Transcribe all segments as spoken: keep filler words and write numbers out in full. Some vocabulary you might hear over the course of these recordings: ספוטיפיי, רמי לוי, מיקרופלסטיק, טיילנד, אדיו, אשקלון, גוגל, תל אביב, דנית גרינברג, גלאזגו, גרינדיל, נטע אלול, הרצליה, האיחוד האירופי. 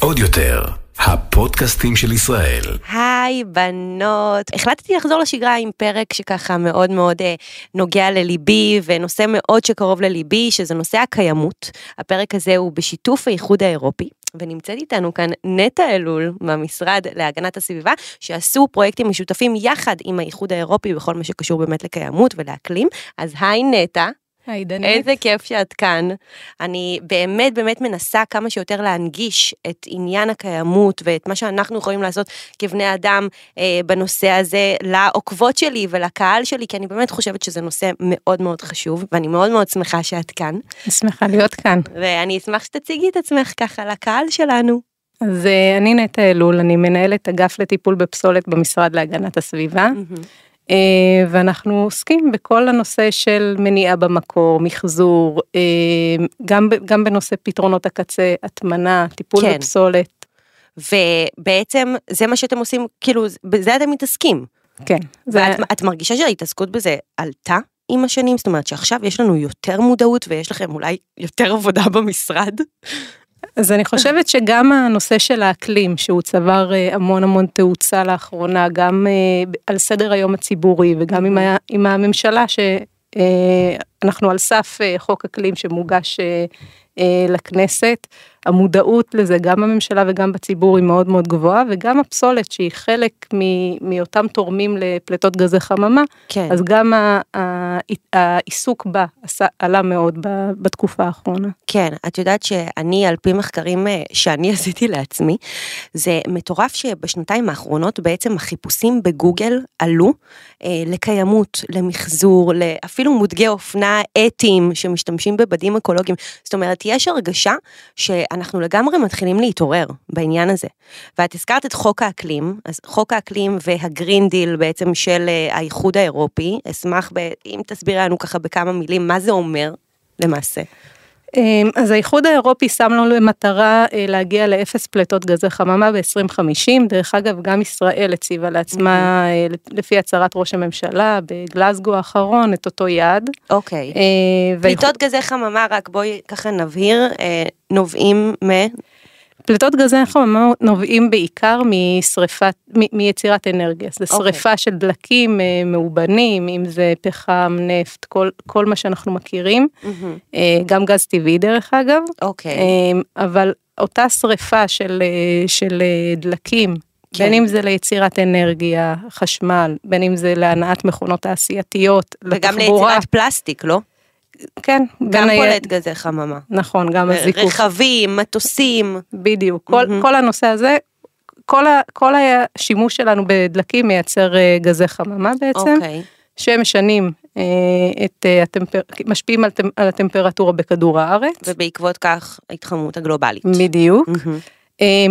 עוד יותר הפודקאסטים של ישראל. היי בנות, החלטתי לחזור לשגרה עם פרק שככה מאוד מאוד נוגע לליבי ונושא מאוד שקרוב לליבי, שזה נושא הקיימות. הפרק הזה הוא בשיתוף האיחוד האירופי, ונמצאת איתנו כאן נטע אלול מהמשרד להגנת הסביבה, שעשו פרויקטים משותפים יחד עם האיחוד האירופי בכל מה שקשור באמת לקיימות ולאקלים. אז היי נטע. היי דנית. איזה כיף שאת כאן. אני באמת באמת מנסה כמה שיותר להנגיש את עניין הקיימות ואת מה שאנחנו יכולים לעשות כבני אדם אה, בנושא הזה לעוקבות שלי ולקהל שלי, כי אני באמת חושבת שזה נושא מאוד מאוד חשוב, ואני מאוד מאוד שמחה שאת כאן. שמחה להיות כאן. ואני אשמח שתציגי את עצמך ככה לקהל שלנו. אז אני נטע אלול, אני מנהלת אגף לטיפול בפסולת במשרד להגנת הסביבה, ואנחנו עוסקים בכל הנושא של מניעה במקור, מחזור, גם, גם בנושא פתרונות הקצה, התמנה, טיפול כן. בפסולת. ובעצם זה מה שאתם עושים, כאילו, בזה אתם מתעסקים. כן. ואת, זה... את מרגישה שההתעסקות בזה עלתה עם השנים? זאת אומרת שעכשיו יש לנו יותר מודעות ויש לכם אולי יותר עבודה במשרד? אז אני חושבת שגם הנושא של האקלים, שהוא צבר המון המון תאוצה לאחרונה, גם על סדר היום הציבורי, וגם עם, ה, עם הממשלה, שאנחנו על סף חוק אקלים שמוגש לכנסת, המודעות לזה, גם בממשלה וגם בציבור היא מאוד מאוד גבוהה, וגם הפסולת שהיא חלק מ- מאותם תורמים לפלטות גזי חממה, כן. אז גם ה- ה- העיסוק בה עלה מאוד ב- בתקופה האחרונה. כן, את יודעת שאני על פי מחקרים שאני עשיתי לעצמי, זה מטורף שבשנתיים האחרונות בעצם החיפושים בגוגל עלו אה, לקיימות, למחזור, אפילו מודגי אופנה אתיים שמשתמשים בבדים אקולוגיים, זאת אומרת יש הרגשה ש אנחנו לגמרי מתחילים להתעורר בעניין הזה. ואת הזכרת את חוק האקלים, אז חוק האקלים והגרין דיל בעצם של האיחוד האירופי, אשמח ב... אם תסבירי לנו ככה בכמה מילים, מה זה אומר למעשה? אז האיחוד האירופי שם לנו למטרה להגיע לאפס פלטות גזי חממה ב-עשרים חמישים, דרך אגב גם ישראל הציבה לעצמה, mm-hmm. לפי הצהרת ראש הממשלה, בגלאזגו האחרון, את אותו יעד. אוקיי, okay. פליטות והיחוד... גזי חממה, רק בואי ככה נבהיר, נובעים מ... פליטות גזי חממה נובעים בעיקר משריפת, מ- מיצירת אנרגיה, זה okay. שריפה של דלקים מאובנים, אם זה פחם, נפט, כל, כל מה שאנחנו מכירים, mm-hmm. גם גז טבעי דרך אגב, okay. אבל אותה שריפה של, של דלקים, okay. בין אם זה ליצירת אנרגיה, חשמל, בין אם זה להנעת מכונות תעשייתיות, וגם לתחבורה, ליצירת פלסטיק, לא? כן, גם פולט גזי חממה. נכון, גם הזיקוף. רכבים, מטוסים. בדיוק, כל, mm-hmm. כל הנושא הזה, כל, ה, כל השימוש שלנו בדלקים מייצר גזי חממה בעצם, okay. שמשנים, אה, את, הטמפר... משפיעים על, טמפ... על הטמפרטורה בכדור הארץ. ובעקבות כך ההתחממות הגלובלית. בדיוק. Mm-hmm.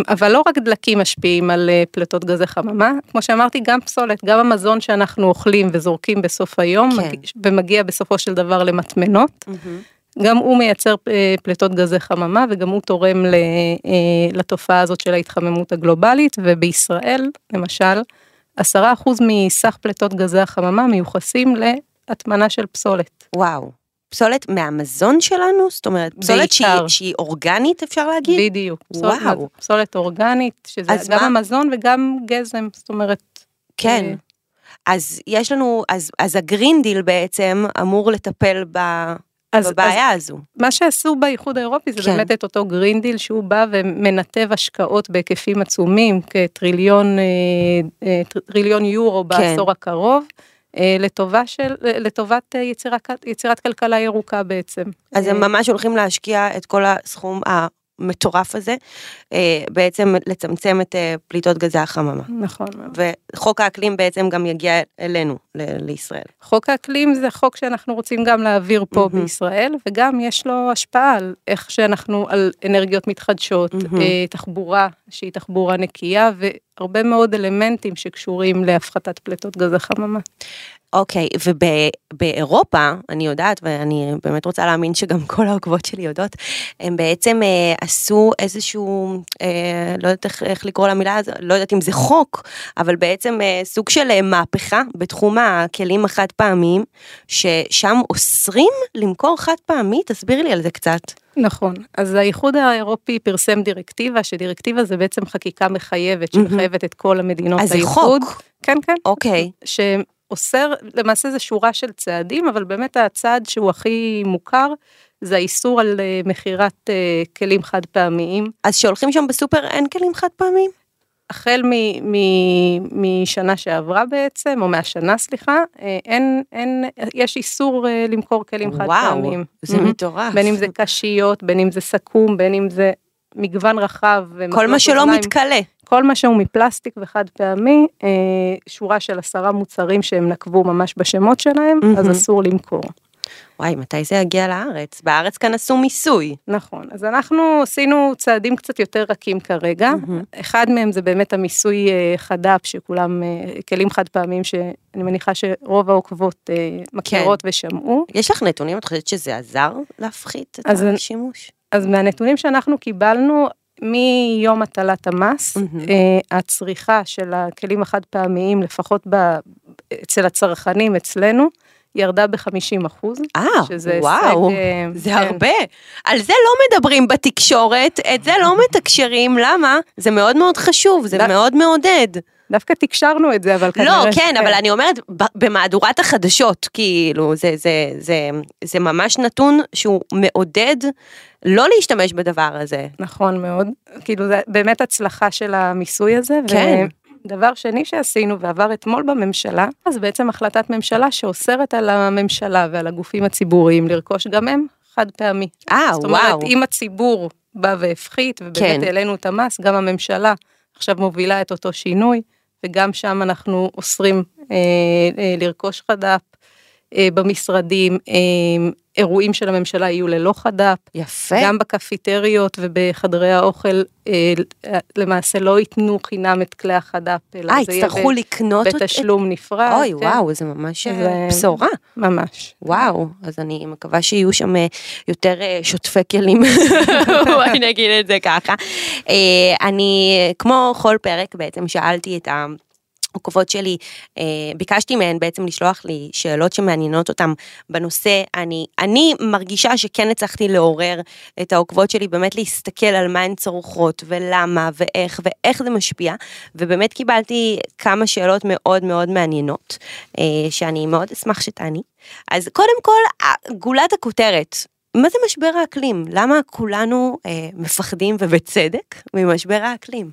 אבל לא רק דלקים משפיעים על פלטות גזי חממה, כמו שאמרתי, גם פסולת, גם המזון שאנחנו אוכלים וזורקים בסוף היום, כן. ומגיע בסופו של דבר למטמנות, mm-hmm. גם הוא מייצר פלטות גזי חממה, וגם הוא תורם לתופעה הזאת של ההתחממות הגלובלית, ובישראל, למשל, עשרה אחוז מסך פלטות גזי החממה מיוחסים להטמנה של פסולת. וואו. פסולת מהמזון שלנו, זאת אומרת, פסולת שהיא, שהיא אורגנית, אפשר להגיד? בדיוק, פסולת, וואו. פסולת אורגנית, שזה גם מה? המזון וגם גזם, זאת אומרת... כן, אה... אז יש לנו, אז, אז הגרינדיל בעצם אמור לטפל ב... אז, בבעיה אז הזו. מה שעשו באיחוד האירופי זה כן. באמת את אותו גרינדיל, שהוא בא ומנתב השקעות בהיקפים עצומים, כטריליון טריליון יורו כן. בעשור הקרוב, לטובה של, לטובת יצירה, יצירת כלכלה ירוקה בעצם. אז הם ממש הולכים להשקיע את כל הסכום המטורף הזה, בעצם לצמצם את פליטות גזי החממה. נכון. וחוק האקלים בעצם גם יגיע אלינו, ל- לישראל. חוק האקלים זה חוק שאנחנו רוצים גם להעביר פה mm-hmm. בישראל, וגם יש לו השפעה על איך שאנחנו, על אנרגיות מתחדשות, mm-hmm. תחבורה, שהיא תחבורה נקייה, ו... הרבה מאוד אלמנטים שקשורים להפחתת פלטות גזי חממה. אוקיי, ובאירופה, אני יודעת, ואני באמת רוצה להאמין שגם כל העוקבות שלי יודעות, הם בעצם עשו איזשהו, לא יודעת איך לקרוא למילה, לא יודעת אם זה חוק, אבל בעצם סוג של מהפכה בתחום הכלים החד פעמיים, ששם אוסרים למכור חד פעמי, תסבירי לי על זה קצת. נכון, אז האיחוד האירופי פרסם דירקטיבה, שדירקטיבה זה בעצם חקיקה מחייבת, שמחייבת את כל המדינות האיחוד. אז זה חוק? כן, כן. אוקיי. ש... אוסר, למעשה זה שורה של צעדים, אבל באמת הצעד שהוא הכי מוכר, זה האיסור על מחירת כלים חד פעמיים. אז שהולכים שם בסופר אין כלים חד פעמיים? החל מ- מ- משנה שעברה בעצם, או מהשנה, סליחה, אין, אין, יש איסור למכור כלים חד פעמיים. וואו, זה מטורף. בין אם זה קשיות, בין אם זה סכום, בין אם זה מגוון רחב. כל מה שלא מתקלה. כל מה שהוא מפלסטיק וחד פעמי, שורה של עשרה מוצרים שהם נקבו ממש בשמות שלהם, mm-hmm. אז אסור למכור. וואי, מתי זה יגיע לארץ? בארץ כאן עשו מיסוי. נכון, אז אנחנו עשינו צעדים קצת יותר רכים כרגע, mm-hmm. אחד מהם זה באמת המיסוי חד"פ, שכולם, כלים חד פעמים, שאני מניחה שרוב העוקבות מכירות כן. ושמעו. יש לך נתונים, את חושבת שזה עזר להפחית את השימוש? אז מהנתונים שאנחנו קיבלנו, מיום הטלת המס, mm-hmm. הצריכה של הכלים החד פעמיים, לפחות ב, אצל הצרכנים אצלנו, ירדה ב-חמישים אחוז. אה, וואו, הישג, זה כן. הרבה. על זה לא מדברים בתקשורת, את זה לא מתקשרים, למה? זה מאוד מאוד חשוב, זה דו... מאוד מעודד. דווקא תקשרנו את זה, אבל כנראה... לא, כן, אבל אני אומרת, במהדורת החדשות, כאילו, זה, זה, זה, זה ממש נתון שהוא מעודד לא להשתמש בדבר הזה. נכון מאוד. כאילו, זה באמת הצלחה של המיסוי הזה. כן. ודבר שני שעשינו ועבר אתמול בממשלה, אז בעצם החלטת ממשלה שאוסרת על הממשלה ועל הגופים הציבוריים לרכוש גם הם חד פעמי. אה, וואו. זאת אומרת, אם הציבור בא והפחית, ובאמת העלינו את המס, גם הממשלה עכשיו מובילה את אותו שינוי, וגם שם אנחנו אוסרים אה, אה, לרכוש חד"פ, אה, במשרדים, אה, אירועים של הממשלה יהיו ללא חד"פ. יפה. גם בקפיטריות ובחדרי האוכל, אה, למעשה לא ייתנו חינם את כלי החד"פ, אלא אה, זה יהיה בתשלום את... נפרד. אוי, כן. וואו, זה ממש זה... בשורה. ממש. וואו, אז אני מקווה שיהיו שם יותר שוטפי כלים. וואי, נגיד את זה ככה. אה, אני, כמו כל פרק, בעצם שאלתי את ה... עוקבות שלי, ביקשתי מהן בעצם לשלוח לי שאלות שמעניינות אותם בנושא, אני, אני מרגישה שכן הצלחתי לעורר את העוקבות שלי, באמת להסתכל על מה הן צורכות, ולמה, ואיך, ואיך זה משפיע, ובאמת קיבלתי כמה שאלות מאוד מאוד מעניינות, שאני מאוד אשמח שתעני. אז קודם כל, גולת הכותרת, מה זה משבר האקלים? למה כולנו מפחדים ובצדק ממשבר האקלים?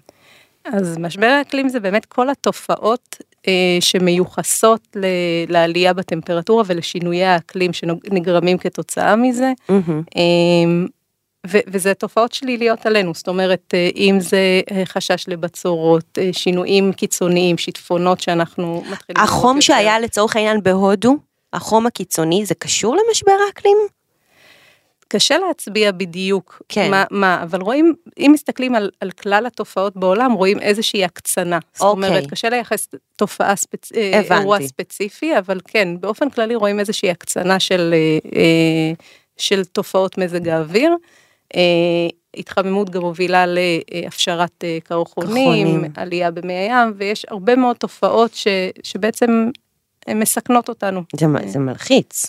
אז משבר האקלים זה באמת כל התופעות אה, שמיוחסות ל, לעלייה בטמפרטורה ולשינויי האקלים שנגרמים כתוצאה מזה, mm-hmm. אה, ו, וזה תופעות שליליות עלינו, זאת אומרת, אה, אם זה חשש לבצורות, אה, שינויים קיצוניים, שיטפונות שאנחנו מתחילים... החום שהיה יותר. לצורך העניין בהודו, החום הקיצוני, זה קשור למשבר האקלים? קשה להצביע בדיוק כן. מה, מה, אבל רואים, אם מסתכלים על, על כלל התופעות בעולם, רואים איזושהי הקצנה. אוקיי. זאת אומרת, קשה לייחס תופעה ספצ... אירוע ספציפי, אבל כן, באופן כללי רואים איזושהי הקצנה של, של תופעות מזג האוויר. התחממות גם מובילה להפשרת קרחונים, עלייה במי הים, ויש הרבה מאוד תופעות ש, שבעצם מסכנות אותנו. זה, זה מלחיץ.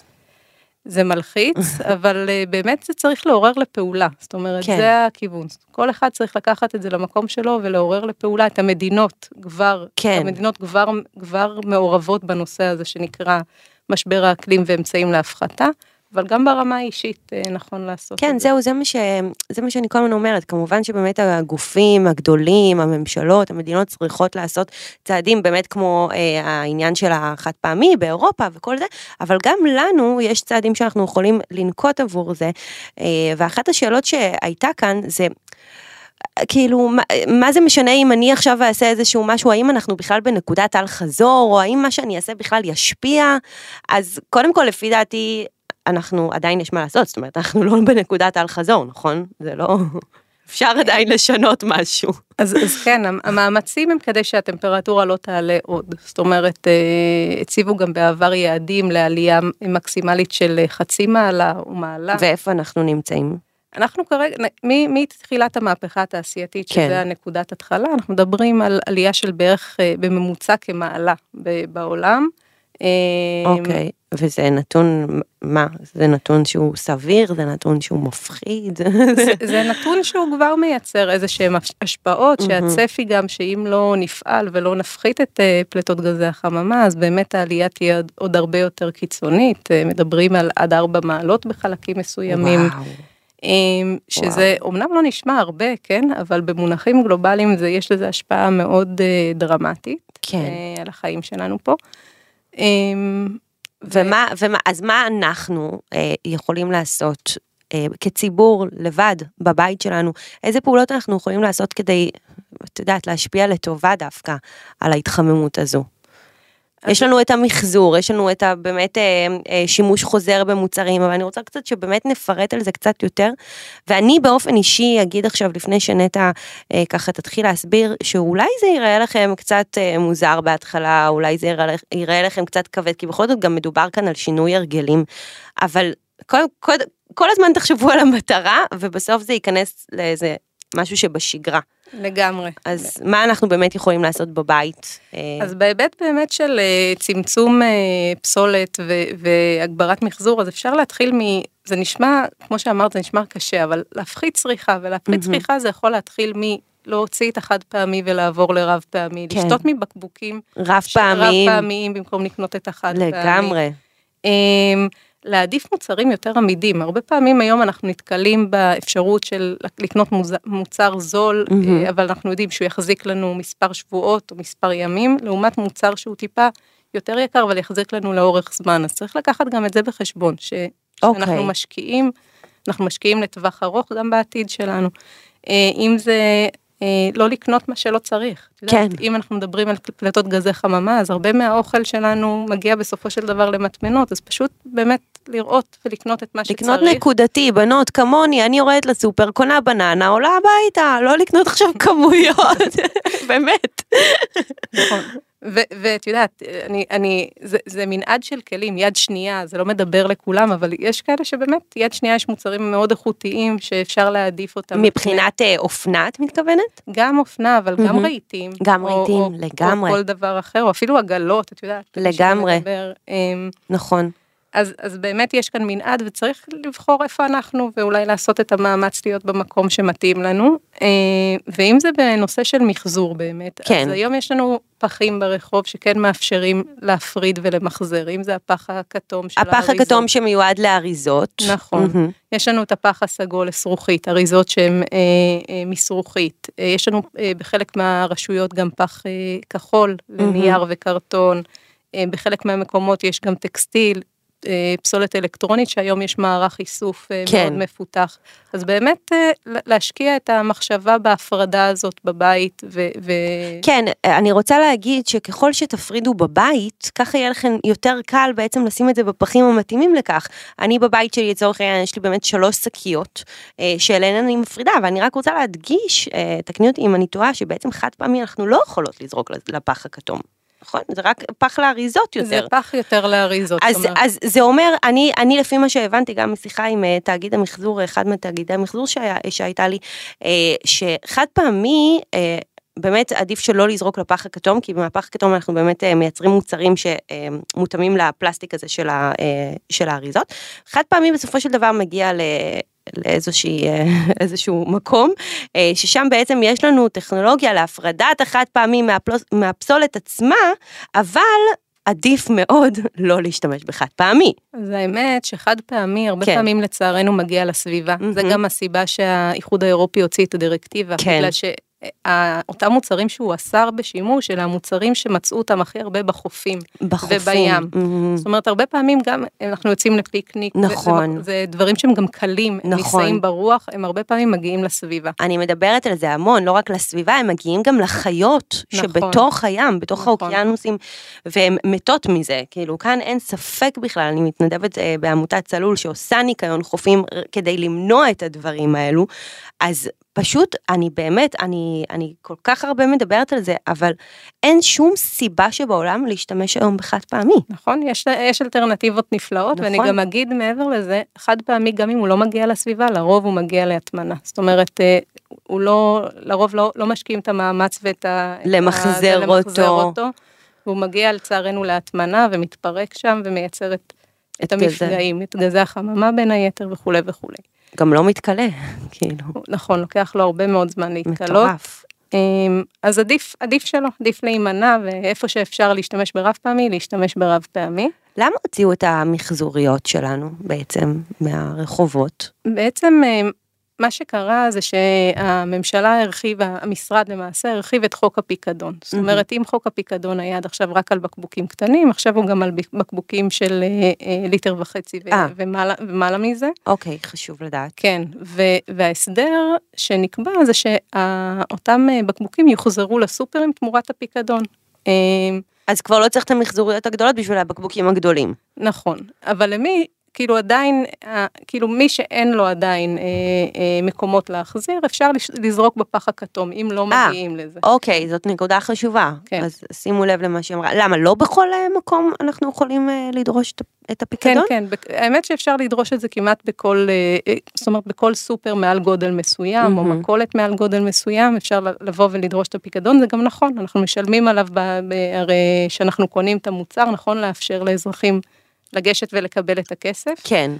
זה מלחיץ, אבל באמת זה צריך לעורר לפעולה, זאת אומרת, כן. זה הכיוון. כל אחד צריך לקחת את זה למקום שלו, ולעורר לפעולה את המדינות כבר, כן. המדינות כבר, כבר מעורבות בנושא הזה, שנקרא משבר האקלים ואמצעים להפחתה, אבל גם ברמה האישית נכון לעשות. כן, זהו, זה מה ש... זה מה שאני כל הזמן אומרת, כמובן שבאמת הגופים הגדולים, הממשלות, המדינות צריכות לעשות צעדים באמת כמו אה, העניין של החד פעמי באירופה וכל זה, אבל גם לנו יש צעדים שאנחנו יכולים לנקוט עבור זה, אה, ואחת השאלות שהייתה כאן זה... כאילו, מה, מה זה משנה אם אני עכשיו אעשה איזשהו משהו, האם אנחנו בכלל בנקודת אל חזור, או האם מה שאני אעשה בכלל ישפיע, אז קודם כל לפי דעתי, אנחנו עדיין יש מה לעשות, זאת אומרת, אנחנו לא בנקודת אל חזור, נכון? זה לא... אפשר עדיין לשנות משהו. אז, אז כן, המאמצים הם כדי שהטמפרטורה לא תעלה עוד. זאת אומרת, הציבו גם בעבר יעדים לעלייה מקסימלית של חצי מעלה ומעלה. ואיפה אנחנו נמצאים? אנחנו כרגע, מתחילת המהפכה התעשייתית, שזה הנקודת התחלה, אנחנו מדברים על עלייה של בערך בממוצע כמעלה בעולם. אוקיי, וזה נתון, מה? זה נתון שהוא סביר, זה נתון שהוא מפחיד? זה נתון שהוא כבר מייצר איזה שהן השפעות, שהצפי גם שאם לא נפעל ולא נפחית את פלטות גזי החממה, אז באמת העלייה תהיה עוד הרבה יותר קיצונית, מדברים על עד ארבע מעלות בחלקים מסוימים. וואו. שזה אומנם לא נשמע הרבה, כן, אבל במונחים גלובליים זה, יש לזה השפעה מאוד דרמטית, כן, על החיים שלנו פה. ומה, ומה, אז מה אנחנו יכולים לעשות כציבור לבד בבית שלנו? איזה פעולות אנחנו יכולים לעשות כדי, את יודעת, להשפיע לטובה דווקא על ההתחממות הזו? יש לנו את המחזור, יש לנו את באמת שימוש חוזר במוצרים, אבל אני רוצה קצת שבאמת נפרט על זה קצת יותר, ואני באופן אישי אגיד עכשיו לפני שנטע ככה תתחיל להסביר, שאולי זה ייראה לכם קצת מוזר בהתחלה, אולי זה ייראה לכם קצת כבד, כי בכל זאת גם מדובר כאן על שינוי הרגלים, אבל כל, כל, כל הזמן תחשבו על המטרה, ובסוף זה ייכנס לאיזה משהו שבשגרה. לגמרי. אז לגמרי. מה אנחנו באמת יכולים לעשות בבית? אז בהיבט באמת של צמצום פסולת ו- והגברת מחזור, אז אפשר להתחיל מ... זה נשמע, כמו שאמרת, זה נשמע קשה, אבל להפחית צריכה, ולהפחית mm-hmm. צריכה זה יכול להתחיל מ... להוציא את החד פעמי ולעבור לרב פעמי, כן. לשתות מבקבוקים... רב פעמיים. רב פעמיים במקום לקנות את החד לגמרי. פעמי. לגמרי. לגמרי. להעדיף מוצרים יותר עמידים. הרבה פעמים היום אנחנו נתקלים באפשרות של לקנות מוצר זול, mm-hmm. אבל אנחנו יודעים שהוא יחזיק לנו מספר שבועות או מספר ימים, לעומת מוצר שהוא טיפה יותר יקר, אבל יחזיק לנו לאורך זמן. אז צריך לקחת גם את זה בחשבון, ש... okay. שאנחנו משקיעים, אנחנו משקיעים לטווח ארוך גם בעתיד שלנו. אם זה לא לקנות מה שלא צריך. כן. אם אנחנו מדברים על פלטות גזי חממה, אז הרבה מהאוכל שלנו מגיע בסופו של דבר למטמנות, אז פשוט באמת לראות ולקנות את מה שצריך. לקנות נקודתי, בנות, כמוני, אני יורדת לסופר, קונה בננה, עולה הביתה, לא לקנות עכשיו כמויות, באמת. נכון. ואת יודעת, זה מנעד של כלים, יד שנייה, זה לא מדבר לכולם, אבל יש כאלה שבאמת, יד שנייה יש מוצרים מאוד איכותיים, שאפשר להעדיף אותם. מבחינת אופנה, את מתכוונת? גם אופנה, אבל גם רהיטים. גם רהיטים, לגמרי. או כל דבר אחר, או אפילו עגלות, את יודעת. לגמרי. נכון. אז באמת יש כאן מנעד, וצריך לבחור איפה אנחנו, ואולי לעשות את המאמץ להיות במקום שמתאים לנו, ואם זה בנושא של מחזור באמת, אז היום יש לנו פחים ברחוב שכן מאפשרים להפריד ולמחזר, אם זה הפח הכתום של האריזות. הפח הכתום שמיועד לאריזות. נכון. יש לנו את הפח הסגול לסרוכית, אריזות שהן מסרוכית, יש לנו בחלק מהרשויות גם פח כחול, לנייר וקרטון, בחלק מהמקומות יש גם טקסטיל, פסולת אלקטרונית, שהיום יש מערך איסוף מאוד מפותח. אז באמת להשקיע את המחשבה בהפרדה הזאת בבית. כן, אני רוצה להגיד שככל שתפרידו בבית, ככה יהיה לכם יותר קל בעצם לשים את זה בפחים המתאימים לכך. אני בבית שלי, לצורך העניין, יש לי באמת שלוש שקיות, שאליהן אני מפרידה, ואני רק רוצה להדגיש, תקני אותי אם אני טועה, שבעצם חד פעמי אנחנו לא יכולות לזרוק לפח הכתום. נכון? זה רק פח לאריזות יותר. זה פח יותר לאריזות. אז, אז זה אומר, אני, אני לפי מה שהבנתי, גם משיחה עם uh, תאגיד המחזור, אחד מתאגידי המחזור שהיה, שהייתה לי, uh, שחד פעמי, uh, באמת עדיף שלא לזרוק לפח הכתום, כי במהפך הכתום אנחנו באמת מייצרים מוצרים שמותאמים לפלסטיק הזה של, ה, של האריזות. חד פעמים בסופו של דבר מגיע לאיזשהו מקום, ששם בעצם יש לנו טכנולוגיה להפרדת החד פעמים מהפסולת עצמה, אבל עדיף מאוד לא להשתמש בחד פעמי. זה האמת שחד פעמי, הרבה כן. פעמים לצערנו מגיע לסביבה. Mm-hmm. זה גם הסיבה שהאיחוד האירופי הוציא את הדירקטיבה, כן. בגלל ש... אותם מוצרים שהוא אסר בשימוש, אלא המוצרים שמצאו אותם הכי הרבה בחופים, בחופים. ובים. Mm-hmm. זאת אומרת, הרבה פעמים גם אנחנו יוצאים לפיקניק, נכון. ו- ודברים שהם גם קלים, נכון. ניסעים ברוח, הם הרבה פעמים מגיעים לסביבה. אני מדברת על זה המון, לא רק לסביבה, הם מגיעים גם לחיות, נכון. שבתוך הים, בתוך נכון. האוקיינוסים, והם מתות מזה, כאילו כאן אין ספק בכלל, אני מתנדבת אה, בעמותת צלול, שעושה ניקיון חופים, כדי למנוע את הדברים האלו, אז פשוט, אני באמת, אני, אני כל כך הרבה מדברת על זה, אבל אין שום סיבה שבעולם להשתמש היום בחד פעמי. נכון, יש, יש אלטרנטיבות נפלאות, נכון. ואני גם אגיד מעבר לזה, חד פעמי גם אם הוא לא מגיע לסביבה, לרוב הוא מגיע להתמנה. זאת אומרת, הוא לא, לרוב לא, לא משקיעים את המאמץ ואת ה... למחזר אותו. אותו. והוא מגיע לצערנו להתמנה ומתפרק שם ומייצר את, את, את המפגעים, גזע. את גזי החממה בין היתר וכו' וכו'. גם לא מתקלה, כאילו. נכון, לוקח לו הרבה מאוד זמן להתקלות. מטורף. אז עדיף, עדיף שלו, עדיף להימנע, ואיפה שאפשר להשתמש ברב פעמי, להשתמש ברב פעמי. למה הוציאו את המחזוריות שלנו בעצם מהרחובות? בעצם מה שקרה זה שהממשלה הרחיבה, המשרד למעשה הרחיב את חוק הפיקדון. זאת אומרת, אם חוק הפיקדון היה עד עכשיו רק על בקבוקים קטנים, עכשיו הוא גם על בקבוקים של ליטר וחצי ומעלה מזה. אוקיי, חשוב לדעת. כן, וההסדר שנקבע זה שאותם בקבוקים יוחזרו לסופרים תמורת הפיקדון. אז כבר לא צריך את המחזוריות הגדולות בשביל הבקבוקים הגדולים. נכון, אבל למי... כאילו עדיין, כאילו מי שאין לו עדיין אה, אה, מקומות להחזיר, אפשר לזרוק בפח הכתום, אם לא 아, מגיעים לזה. אוקיי, זאת נקודה חשובה. כן. אז שימו לב למה שאמרה. למה, לא בכל מקום אנחנו יכולים אה, לדרוש את הפיקדון? כן, כן. האמת שאפשר לדרוש את זה כמעט בכל, אה, זאת אומרת, בכל סופר מעל גודל מסוים, mm-hmm. או מקולת מעל גודל מסוים, אפשר לבוא ולדרוש את הפיקדון, זה גם נכון. אנחנו משלמים עליו, הרי שאנחנו קונים את המוצר, נכון לאפשר לאזרחים, לגשת ולקבל את הכסף. כן.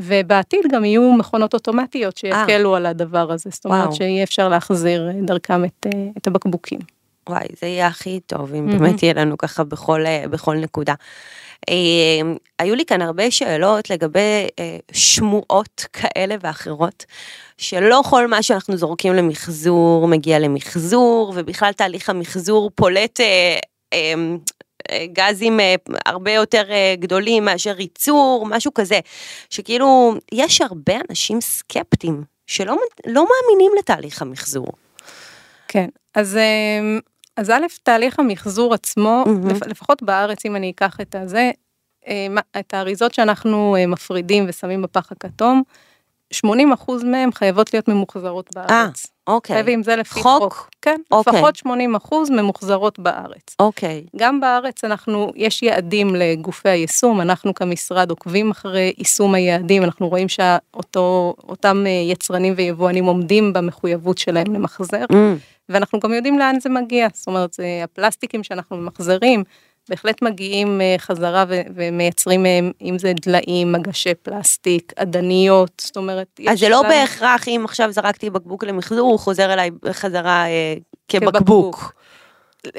ובעתיד גם יהיו מכונות אוטומטיות שיקלו על הדבר הזה. זאת אומרת שיהיה אפשר להחזיר דרכם את, את הבקבוקים. וואי, זה יהיה הכי טוב, אם באמת יהיה לנו ככה בכל, בכל נקודה. היו לי כאן הרבה שאלות לגבי שמועות כאלה ואחרות, שלא כל מה שאנחנו זורקים למחזור מגיע למחזור, ובכלל תהליך המחזור פולט... גזים הרבה יותר גדולים מאשר ייצור, משהו כזה, שכאילו יש הרבה אנשים סקפטיים שלא לא מאמינים לתהליך המחזור. כן, אז, אז א', תהליך המחזור עצמו, mm-hmm. לפחות בארץ, אם אני אקח את הזה, את האריזות שאנחנו מפרידים ושמים בפח הכתום, שמונים אחוז מהם חייבות להיות ממוחזרות בארץ. 아. אוקיי. חייבי עם זה לפי חוק. חוק. כן, אוקיי. לפחות שמונים אחוז ממוחזרות בארץ. אוקיי. גם בארץ אנחנו, יש יעדים לגופי היישום, אנחנו כמשרד עוקבים אחרי יישום היעדים, אנחנו רואים שאותם יצרנים ויבואנים עומדים במחויבות שלהם למחזר, mm. ואנחנו גם יודעים לאן זה מגיע, זאת אומרת, הפלסטיקים שאנחנו ממחזרים, בהחלט מגיעים חזרה ו- ומייצרים מהם, אם זה דליים, מגשי פלסטיק, עדניות, זאת אומרת... אז זה לא שלנו... בהכרח, אם עכשיו זרקתי בקבוק למחזור, הוא חוזר אליי חזרה אה, כבקבוק. כבקבוק.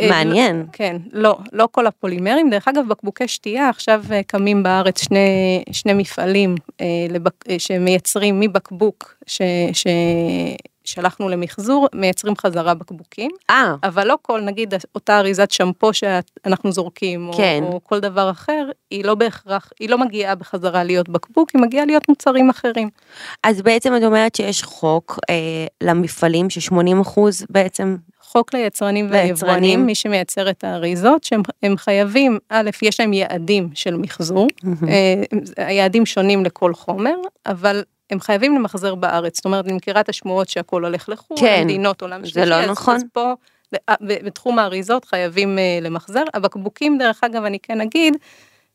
מעניין. כן, לא, לא כל הפולימרים. דרך אגב, בקבוקי שתייה, עכשיו קמים בארץ שני, שני מפעלים אה, לבק... שמייצרים מבקבוק ש... ש... שלחנו למחזור, מייצרים חזרה בקבוקים, 아. אבל לא כל, נגיד, אותה אריזת שמפו שאנחנו זורקים, כן. או, או כל דבר אחר, היא לא בהכרח, היא לא מגיעה בחזרה להיות בקבוק, היא מגיעה להיות מוצרים אחרים. אז בעצם את אומרת שיש חוק אה, למפעלים ש-שמונים אחוז בעצם... חוק ליצרנים ויבואנים, מי שמייצר את האריזות, שהם חייבים, א', יש להם יעדים של מחזור, אה, היעדים שונים לכל חומר, אבל... הם חייבים למחזר בארץ, זאת אומרת, למכירת השמועות שהכל הולך לחול, כן, מדינות עולם שלישי, לא אז, נכון. אז פה, בתחום האריזות חייבים למחזר, הבקבוקים דרך אגב אני כן אגיד,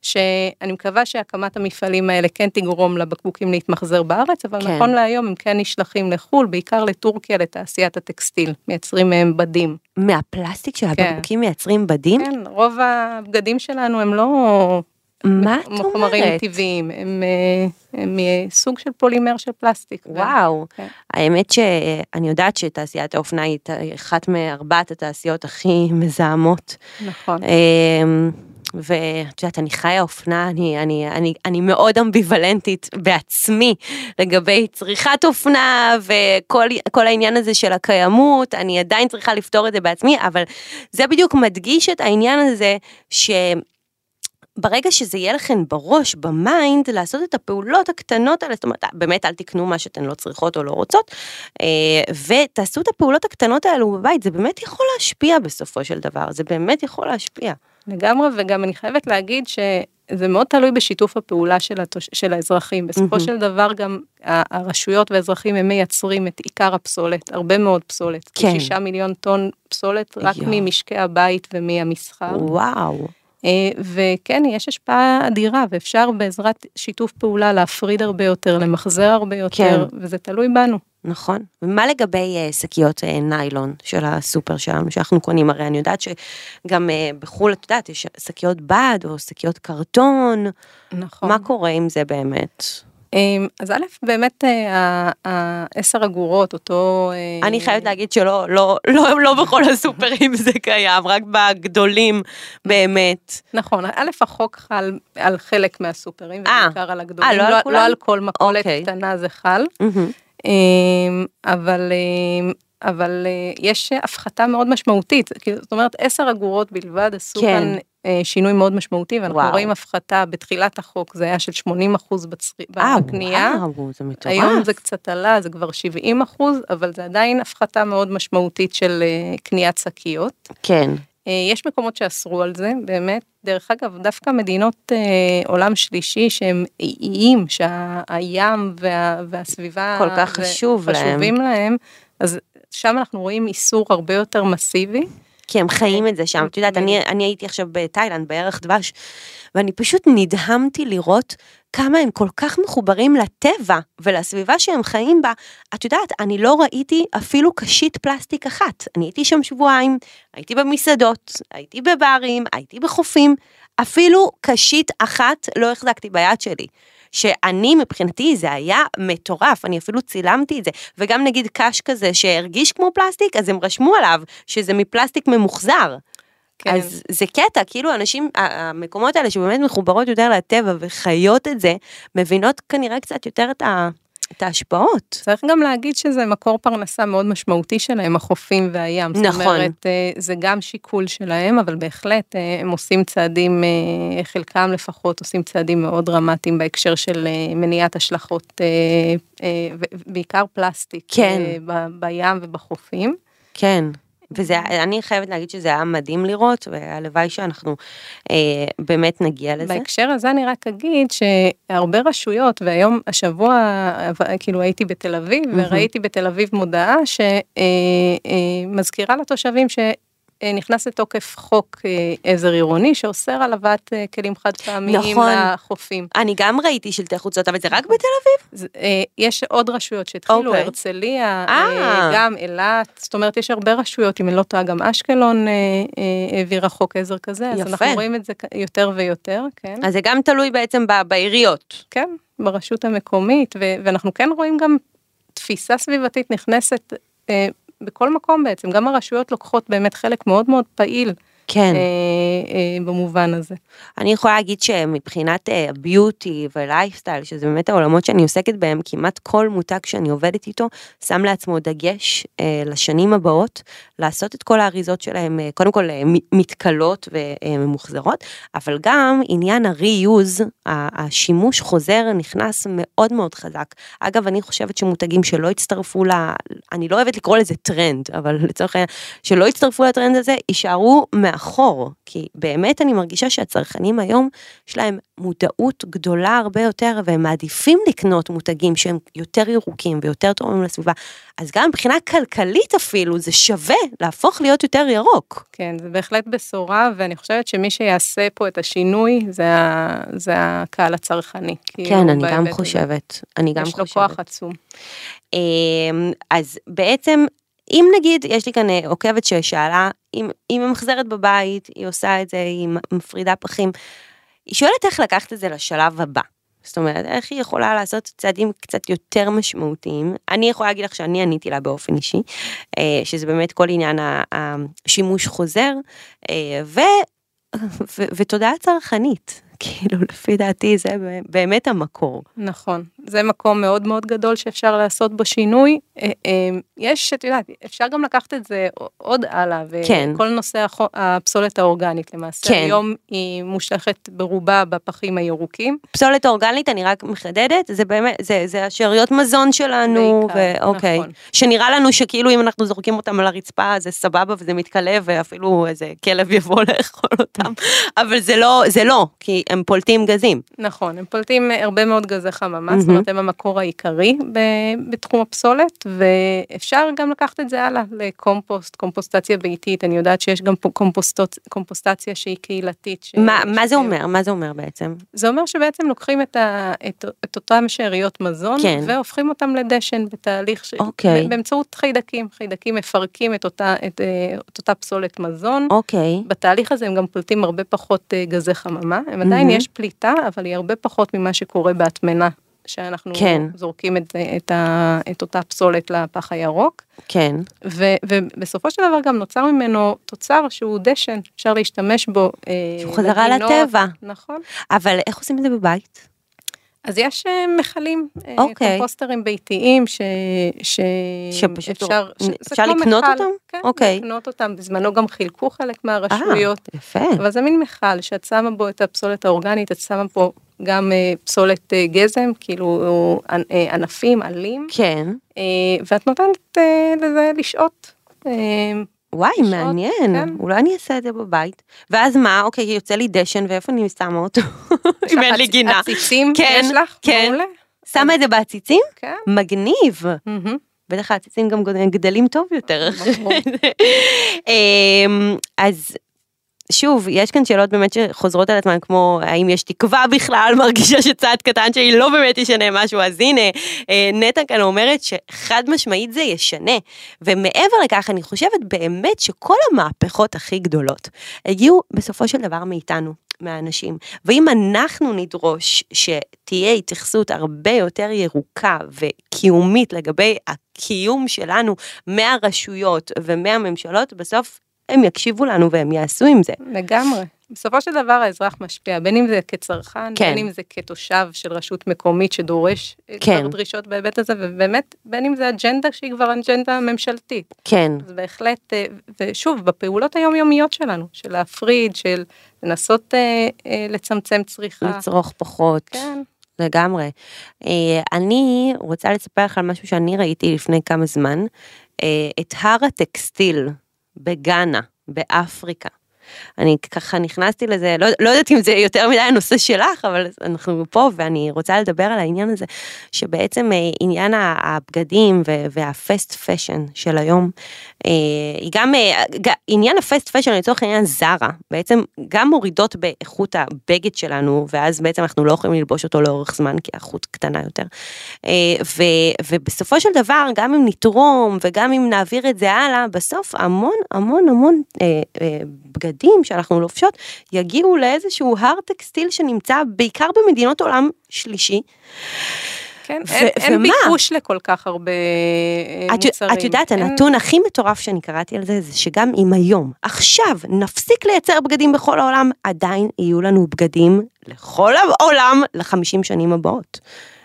שאני מקווה שהקמת המפעלים האלה כן תגרום לבקבוקים להתמחזר בארץ, אבל כן. נכון להיום הם כן נשלחים לחול, בעיקר לטורקיה, לתעשיית הטקסטיל, מייצרים מהם בדים. מהפלסטיק של הבקבוקים כן. מייצרים בדים? כן, רוב הבגדים שלנו הם לא... מה את אומרת? חומרים טבעיים, הם, הם סוג של פולימר של פלסטיק. וואו, כן. האמת שאני יודעת שתעשיית האופנה היא אחת מארבעת התעשיות הכי מזהמות. נכון. ואת יודעת, אני חיה אופנה, אני, אני, אני, אני מאוד אמביוולנטית בעצמי, לגבי צריכת אופנה, וכל כל העניין הזה של הקיימות, אני עדיין צריכה לפתור את זה בעצמי, אבל זה בדיוק מדגיש את העניין הזה, ש... ברגע שזה יהיה לכן בראש, במיינד, לעשות את הפעולות הקטנות האלה, זאת אומרת, באמת אל תקנו מה שאתן לא צריכות או לא רוצות, ותעשו את הפעולות הקטנות האלו בבית, זה באמת יכול להשפיע בסופו של דבר, זה באמת יכול להשפיע. לגמרי, וגם אני חייבת להגיד שזה מאוד תלוי בשיתוף הפעולה של, התוש... של האזרחים, בסופו mm-hmm. של דבר גם הרשויות והאזרחים הם מייצרים את עיקר הפסולת, הרבה מאוד פסולת, כן. כשישה מיליון טון פסולת, רק יו. ממשקי הבית ומהמסחר. וואו. וכן, יש השפעה אדירה, ואפשר בעזרת שיתוף פעולה להפריד הרבה יותר, למחזר הרבה יותר, כן. וזה תלוי בנו. נכון. ומה לגבי uh, שקיות uh, ניילון של הסופר שם, שאנחנו קונים? הרי אני יודעת שגם uh, בחול, את יודעת, יש שקיות בד או שקיות קרטון. נכון. מה קורה עם זה באמת? אז א', באמת העשר אגורות, אותו... אני חייבת להגיד שלא, לא, לא, לא בכל הסופרים זה קיים, רק בגדולים באמת. נכון, א', החוק חל על חלק מהסופרים, ובעיקר על הגדולים, לא על כל מכולת קטנה זה חל, אבל... אבל יש הפחתה מאוד משמעותית, זאת אומרת, עשר אגורות בלבד עשו כאן שינוי מאוד משמעותי, ואנחנו רואים הפחתה בתחילת החוק, זה היה של שמונים אחוז בקנייה, היום זה קצת עלה, זה כבר שבעים אחוז, אבל זה עדיין הפחתה מאוד משמעותית של קניית שקיות. כן. יש מקומות שאסרו על זה, באמת, דרך אגב, דווקא מדינות עולם שלישי, שהם איים, שהים והסביבה כל כך חשובים להם, אז שם אנחנו רואים איסור הרבה יותר מסיבי. כי הם חיים את זה שם. את יודעת, אני, אני הייתי עכשיו בטיילנד, בערך דבש, ואני פשוט נדהמתי לראות כמה הם כל כך מחוברים לטבע ולסביבה שהם חיים בה. את יודעת, אני לא ראיתי אפילו קשית פלסטיק אחת. אני הייתי שם שבועיים, הייתי במסעדות, הייתי בברים, הייתי בחופים, אפילו קשית אחת לא החזקתי ביד שלי. שאני מבחינתי זה היה מטורף, אני אפילו צילמתי את זה, וגם נגיד קש כזה שהרגיש כמו פלסטיק, אז הם רשמו עליו שזה מפלסטיק ממוחזר, כן. אז זה קטע, כאילו אנשים, המקומות האלה שבאמת מחוברות יותר לטבע וחיות את זה, מבינות כנראה קצת יותר את ה... את ההשפעות. צריך גם להגיד שזה מקור פרנסה מאוד משמעותי שלהם, החופים והים. נכון. זאת אומרת, זה גם שיקול שלהם, אבל בהחלט הם עושים צעדים, חלקם לפחות עושים צעדים מאוד דרמטיים בהקשר של מניעת השלכות, בעיקר פלסטיק, כן. בים ובחופים. כן. וזה, אני חייבת להגיד שזה היה מדהים לראות, והלוואי שאנחנו אה, באמת נגיע לזה. בהקשר הזה אני רק אגיד שהרבה רשויות, והיום השבוע, כאילו הייתי בתל אביב, mm-hmm. וראיתי בתל אביב מודעה שמזכירה אה, אה, לתושבים ש... נכנס לתוקף חוק עזר עירוני, שאוסר על הבאת כלים חד פעמיים לחופים. אני גם ראיתי שלטי חוצות, אבל זה רק בתל אביב? יש עוד רשויות שהתחילו, הרצליה, גם אילת, זאת אומרת, יש הרבה רשויות, אם לא טועה, גם אשקלון העבירה חוק עזר כזה, אז אנחנו רואים את זה יותר ויותר, כן. אז זה גם תלוי בעצם בעיריות. כן, ברשות המקומית, ואנחנו כן רואים גם תפיסה סביבתית נכנסת, בכל מקום בעצם, גם הרשויות לוקחות באמת חלק מאוד מאוד פעיל, כן. אה, אה, במובן הזה. אני יכולה להגיד שמבחינת הביוטי ולייפסטייל, שזה באמת העולמות שאני עוסקת בהם, כמעט כל מותג שאני עובדת איתו, שם לעצמו דגש אה, לשנים הבאות, לעשות את כל האריזות שלהם, אה, קודם כל אה, מתקלות וממוחזרות, אבל גם עניין הרי-יוז, השימוש חוזר נכנס מאוד מאוד חזק. אגב, אני חושבת שמותגים שלא הצטרפו ל... אני לא אוהבת לקרוא לזה טרנד, אבל לצורך שלא הצטרפו לטרנד הזה, יישארו מאחור, כי באמת אני מרגישה שהצרכנים היום יש להם מודעות גדולה הרבה יותר, והם מעדיפים לקנות מותגים שהם יותר ירוקים ויותר תורמים לסביבה, אז גם מבחינה כלכלית אפילו זה שווה להפוך להיות יותר ירוק. כן, זה בהחלט בשורה, ואני חושבת שמי שיעשה פה את השינוי זה, זה הקהל הצרכני. כן, אני גם חושבת. אני גם חושבת. יש לו כוח עצום. אז בעצם אם נגיד, יש לי כאן עוקבת ששאלה, אם היא ממחזרת בבית, היא עושה את זה, היא מפרידה פחים, היא שואלת איך לקחת את זה לשלב הבא. זאת אומרת, איך היא יכולה לעשות צעדים קצת יותר משמעותיים? אני יכולה להגיד לך שאני עניתי לה באופן אישי, שזה באמת כל עניין השימוש חוזר, ו... ותודעה צרכנית, כאילו לפי דעתי זה באמת המקור. נכון, זה מקום מאוד מאוד גדול שאפשר לעשות בו שינוי, יש, את יודעת, אפשר גם לקחת את זה עוד הלאה, וכל נושא הפסולת האורגנית למעשה, היום היא מושלכת ברובה בפחים הירוקים. פסולת האורגנית, אני רק מחדדת, זה באמת, זה השאריות מזון שלנו, ואוקיי, שנראה לנו שכאילו אם אנחנו זורקים אותם על הרצפה, זה סבבה וזה מתקלב, ואפילו איזה כלב יבוא לאכול אותם, אבל זה לא, זה לא, כי הם פולטים גזים. נכון, הם פולטים הרבה מאוד גזי חממה, זאת אומרת, הם המקור העיקרי בתחום הפסולת, ואפשר גם לקחת את זה הלאה לקומפוסט, קומפוסטציה ביתית, אני יודעת שיש גם קומפוסטציה שהיא קהילתית. מה זה אומר? מה זה אומר בעצם? זה אומר שבעצם לוקחים את אותם שאריות מזון, והופכים אותם לדשן בתהליך, באמצעות חיידקים, חיידקים מפרקים את אותה פסולת מזון, בתהליך הזה הם גם פולטים הרבה פחות גזי חממה, הם עדיין יש פליטה, אבל היא הרבה פחות ממה שקורה בהטמנה. שאנחנו זורקים את, את, ה, את אותה פסולת לפח הירוק. כן. ו, ובסופו של דבר גם נוצר ממנו תוצר שהוא דשן, אפשר להשתמש בו. שהוא חזרה לטבע. נכון. אבל איך עושים את זה בבית? אז יש מכלים, קומפוסטרים ביתיים, שאפשר לקנות אותם? כן, לקנות אותם, בזמנו גם חילקו חלק מהרשויות. יפה. אבל זה מין מחל, שאת שמה בו את הפסולת האורגנית, את שמה פה גם פסולת גזם, כאילו ענפים, עלים. כן. ואת נותנת לזה לשעות. וואי, מעניין, אולי אני אעשה את זה בבית, ואז מה, אוקיי, יוצא לי דשן, ואיפה אני שמה אותו? אם אין לי גינה. עציצים, יש לך? כן, שמה את זה בעציצים? כן. מגניב. בטח העציצים גם גדלים טוב יותר. אז שוב, יש כאן שאלות באמת שחוזרות על עצמן, כמו האם יש תקווה בכלל, מרגישה שצעד קטן שהיא לא באמת ישנה משהו, אז הנה, נטע כאן אומרת שחד משמעית זה ישנה, ומעבר לכך אני חושבת באמת שכל המהפכות הכי גדולות הגיעו בסופו של דבר מאיתנו, מהאנשים, ואם אנחנו נדרוש שתהיה התייחסות הרבה יותר ירוקה וקיומית לגבי הקיום שלנו מהרשויות ומהממשלות, בסוף הם יקשיבו לנו והם יעשו עם זה. לגמרי. בסופו של דבר האזרח משפיע, בין אם זה כצרכן, כן. בין אם זה כתושב של רשות מקומית שדורש כן. את הדרישות בהיבט הזה, ובאמת בין אם זה אג'נדה שהיא כבר אג'נדה ממשלתית. כן. אז בהחלט, ושוב, בפעולות היומיומיות שלנו, של להפריד, של לנסות לצמצם צריכה. לצרוך פחות. כן. לגמרי. אני רוצה לספר לך על משהו שאני ראיתי לפני כמה זמן, את הר הטקסטיל. בגאנה, באפריקה. אני ככה נכנסתי לזה, לא, לא יודעת אם זה יותר מדי הנושא שלך, אבל אנחנו פה ואני רוצה לדבר על העניין הזה, שבעצם עניין הבגדים והפסט פשן של היום, גם עניין הפסט פשן לצורך העניין זרה, בעצם גם מורידות באיכות הבגד שלנו, ואז בעצם אנחנו לא יכולים ללבוש אותו לאורך זמן, כי האיכות קטנה יותר. ו, ובסופו של דבר, גם אם נתרום וגם אם נעביר את זה הלאה, בסוף המון המון המון בגדים, שאנחנו לובשות, יגיעו לאיזשהו הר טקסטיל שנמצא בעיקר במדינות עולם שלישי. כן, ו- אין, אין ביקוש לכל כך הרבה את, מוצרים. את יודעת, אין... הנתון הכי מטורף שאני קראתי על זה, זה שגם אם היום, עכשיו, נפסיק לייצר בגדים בכל העולם, עדיין יהיו לנו בגדים לכל העולם, לחמישים שנים הבאות.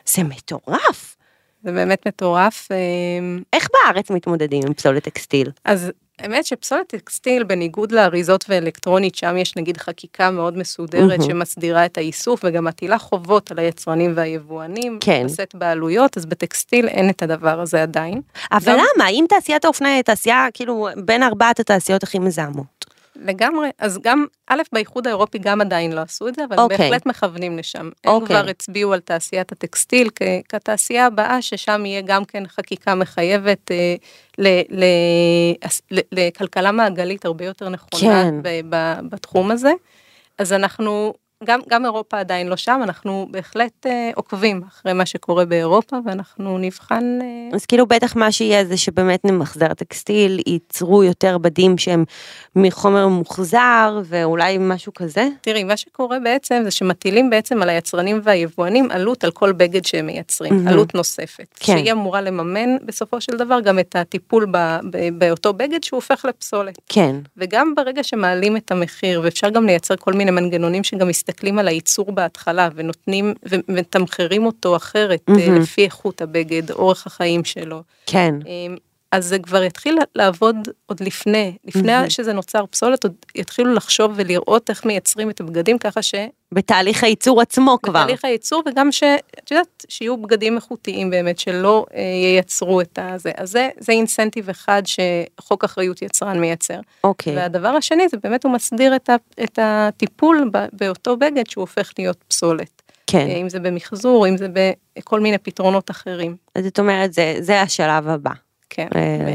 זה מטורף. זה באמת מטורף. איך בארץ מתמודדים עם פסולת טקסטיל? אז האמת שפסולת טקסטיל, בניגוד לאריזות ואלקטרונית, שם יש נגיד חקיקה מאוד מסודרת mm-hmm. שמסדירה את האיסוף, וגם מטילה חובות על היצרנים והיבואנים, כן. לשאת בעלויות, אז בטקסטיל אין את הדבר הזה עדיין. אבל גם... למה? אם תעשיית האופנה היא תעשייה, כאילו בין ארבעת התעשיות הכי מזהמות. לגמרי, אז גם, א', באיחוד האירופי גם עדיין לא עשו את זה, אבל okay. בהחלט מכוונים לשם. Okay. הם כבר הצביעו על תעשיית הטקסטיל, כ- כתעשייה הבאה, ששם יהיה גם כן חקיקה מחייבת, אה, ל- ל- ל- לכלכלה מעגלית הרבה יותר נכונה, כן. ב- ב- בתחום הזה. אז אנחנו גם, גם אירופה עדיין לא שם, אנחנו בהחלט אה, עוקבים אחרי מה שקורה באירופה, ואנחנו נבחן... אה... אז כאילו בטח מה שיהיה זה שבאמת ממחזר טקסטיל, ייצרו יותר בדים שהם מחומר מוחזר, ואולי משהו כזה? תראי, מה שקורה בעצם זה שמטילים בעצם על היצרנים והיבואנים עלות על כל בגד שהם מייצרים, mm-hmm. עלות נוספת, כן. שהיא אמורה לממן בסופו של דבר גם את הטיפול ב, ב, באותו בגד שהוא הופך לפסולת. כן. וגם ברגע שמעלים את המחיר, ואפשר גם לייצר כל מיני מנגנונים שגם מסתכלים על הייצור בהתחלה, ונותנים, ומתמחרים אותו אחרת, mm-hmm. לפי איכות הבגד, אורך החיים שלו. כן. אז זה כבר יתחיל לעבוד עוד לפני, לפני mm-hmm. שזה נוצר פסולת, עוד יתחילו לחשוב ולראות איך מייצרים את הבגדים, ככה ש... בתהליך הייצור עצמו כבר. בתהליך הייצור, וגם ש... את יודעת, שיהיו בגדים איכותיים באמת, שלא אה, ייצרו את הזה. אז זה, זה אינסנטיב אחד שחוק אחריות יצרן מייצר. אוקיי. Okay. והדבר השני, זה באמת הוא מסדיר את, ה, את הטיפול ב, באותו בגד, שהוא הופך להיות פסולת. כן. אם זה במחזור, אם זה בכל מיני פתרונות אחרים. אז זאת אומרת, זה, זה השלב הבא. כן,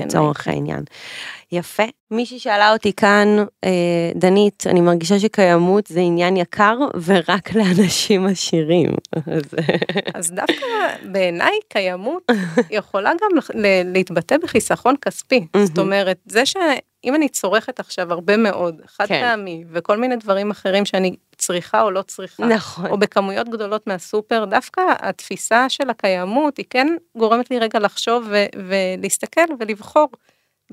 לצורך העניין. יפה. מישהי שאלה אותי כאן, דנית, אני מרגישה שקיימות זה עניין יקר ורק לאנשים עשירים. אז דווקא בעיניי קיימות יכולה גם להתבטא בחיסכון כספי. זאת אומרת, זה שאם אני צורכת עכשיו הרבה מאוד, חד פעמי, וכל מיני דברים אחרים שאני צריכה או לא צריכה, או בכמויות גדולות מהסופר, דווקא התפיסה של הקיימות היא כן גורמת לי רגע לחשוב ולהסתכל ולבחור.